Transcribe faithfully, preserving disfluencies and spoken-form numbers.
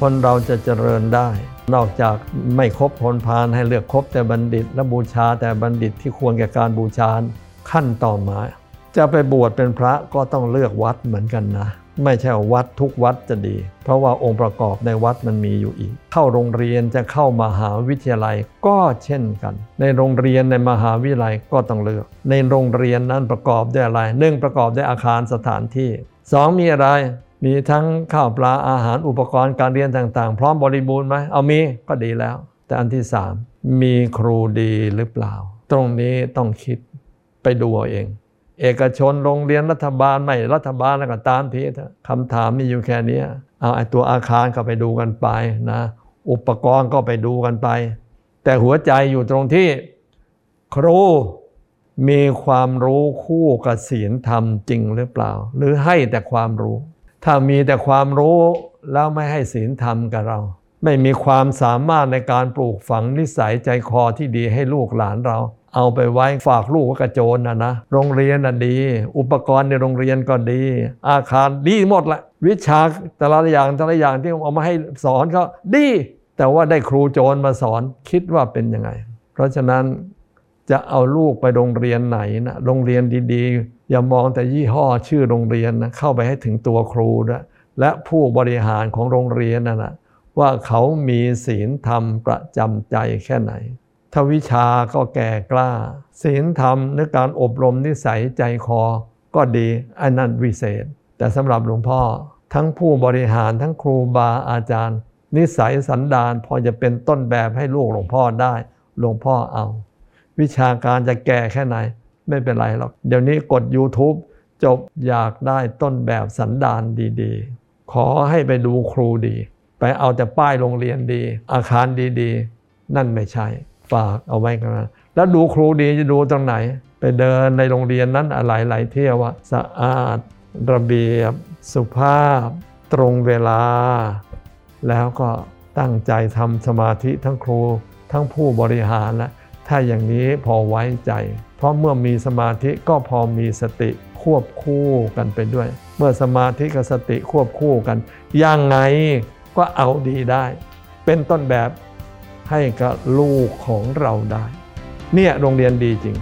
คนเราจะเจริญได้นอกจากไม่คบคนพาลให้เลือกคบแต่บัณฑิตและบูชาแต่บัณฑิตที่ควรแก่การบูชาขั้นต่อมาจะไปบวชเป็นพระก็ต้องเลือกวัดเหมือนกันนะไม่ใช่วัดทุกวัดจะดีเพราะว่าองค์ประกอบในวัดมันมีอยู่อีกเข้าโรงเรียนจะเข้ามหาวิทยาลัยก็เช่นกันในโรงเรียนในมหาวิทยาลัยก็ต้องเลือกในโรงเรียนนั้นประกอบด้วยอะไรหนึ่งประกอบด้วยอาคารสถานที่สองมีอะไรมีทั้งข้าวปลาอาหารอุปกรณ์การเรียนต่างๆพร้อมบริบูรณ์ไหมเอามีก็ดีแล้วแต่อันที่สามมีครูดีหรือเปล่าตรงนี้ต้องคิดไปดูเอาเองเอกชนโรงเรียนรัฐบาลไม่รัฐบาลแล้วก็ตามทีเถอะคำถามมีอยู่แค่นี้เอาไอ้ตัวอาคารก็ไปดูกันไปนะอุปกรณ์ก็ไปดูกันไปแต่หัวใจอยู่ตรงที่ครูมีความรู้คู่กับศีลธรรมจริงหรือเปล่าหรือให้แต่ความรู้ถ้ามีแต่ความรู้แล้วไม่ให้ศีลธรรมกับเราไม่มีความสามารถในการปลูกฝังนิสัยใจคอที่ดีให้ลูกหลานเราเอาไปไว้ฝากลูกกับโจรนะนะโรงเรียนน่ะดีอุปกรณ์ในโรงเรียนก็ดีอาคารดีหมดละวิชาแต่ละอย่างแต่ละอย่างที่เอามาให้สอนก็ดีแต่ว่าได้ครูโจรมาสอนคิดว่าเป็นยังไงเพราะฉะนั้นจะเอาลูกไปโรงเรียนไหนนะโรงเรียนดีๆอย่ามองแต่ยี่ห้อชื่อโรงเรียนนะเข้าไปให้ถึงตัวครูนะและผู้บริหารของโรงเรียนนั่นนะว่าเขามีศีลธรรมประจำใจแค่ไหนถ้าวิชาก็แก่กล้าศีลธรรมในการอบรมนิสัยใจคอก็ดีอันนั้นวิเศษแต่สำหรับหลวงพ่อทั้งผู้บริหารทั้งครูบาอาจารย์นิสัยสันดานพอจะเป็นต้นแบบให้ลูกหลวงพ่อได้หลวงพ่อเอาวิชาการจะแก่แค่ไหนไม่เป็นไรหรอกเดี๋ยวนี้กด YouTube จบอยากได้ต้นแบบสันดานดีๆขอให้ไปดูครูดีไปเอาแต่ป้ายโรงเรียนดีอาคารดีๆนั่นไม่ใช่ฝากเอาไว้กันนะแล้วดูครูดีจะดูตรงไหนไปเดินในโรงเรียนนั้นหลายๆเที่ยวว่าสะอาดระเบียบสุภาพตรงเวลาแล้วก็ตั้งใจทำสมาธิทั้งครูทั้งผู้บริหารนะถ้าอย่างนี้พอไว้ใจเพราะเมื่อมีสมาธิก็พอมีสติควบคู่กันไปด้วยเมื่อสมาธิกับสติควบคู่กันยังไงก็เอาดีได้เป็นต้นแบบให้กับลูกของเราได้เนี่ยโรงเรียนดีจริง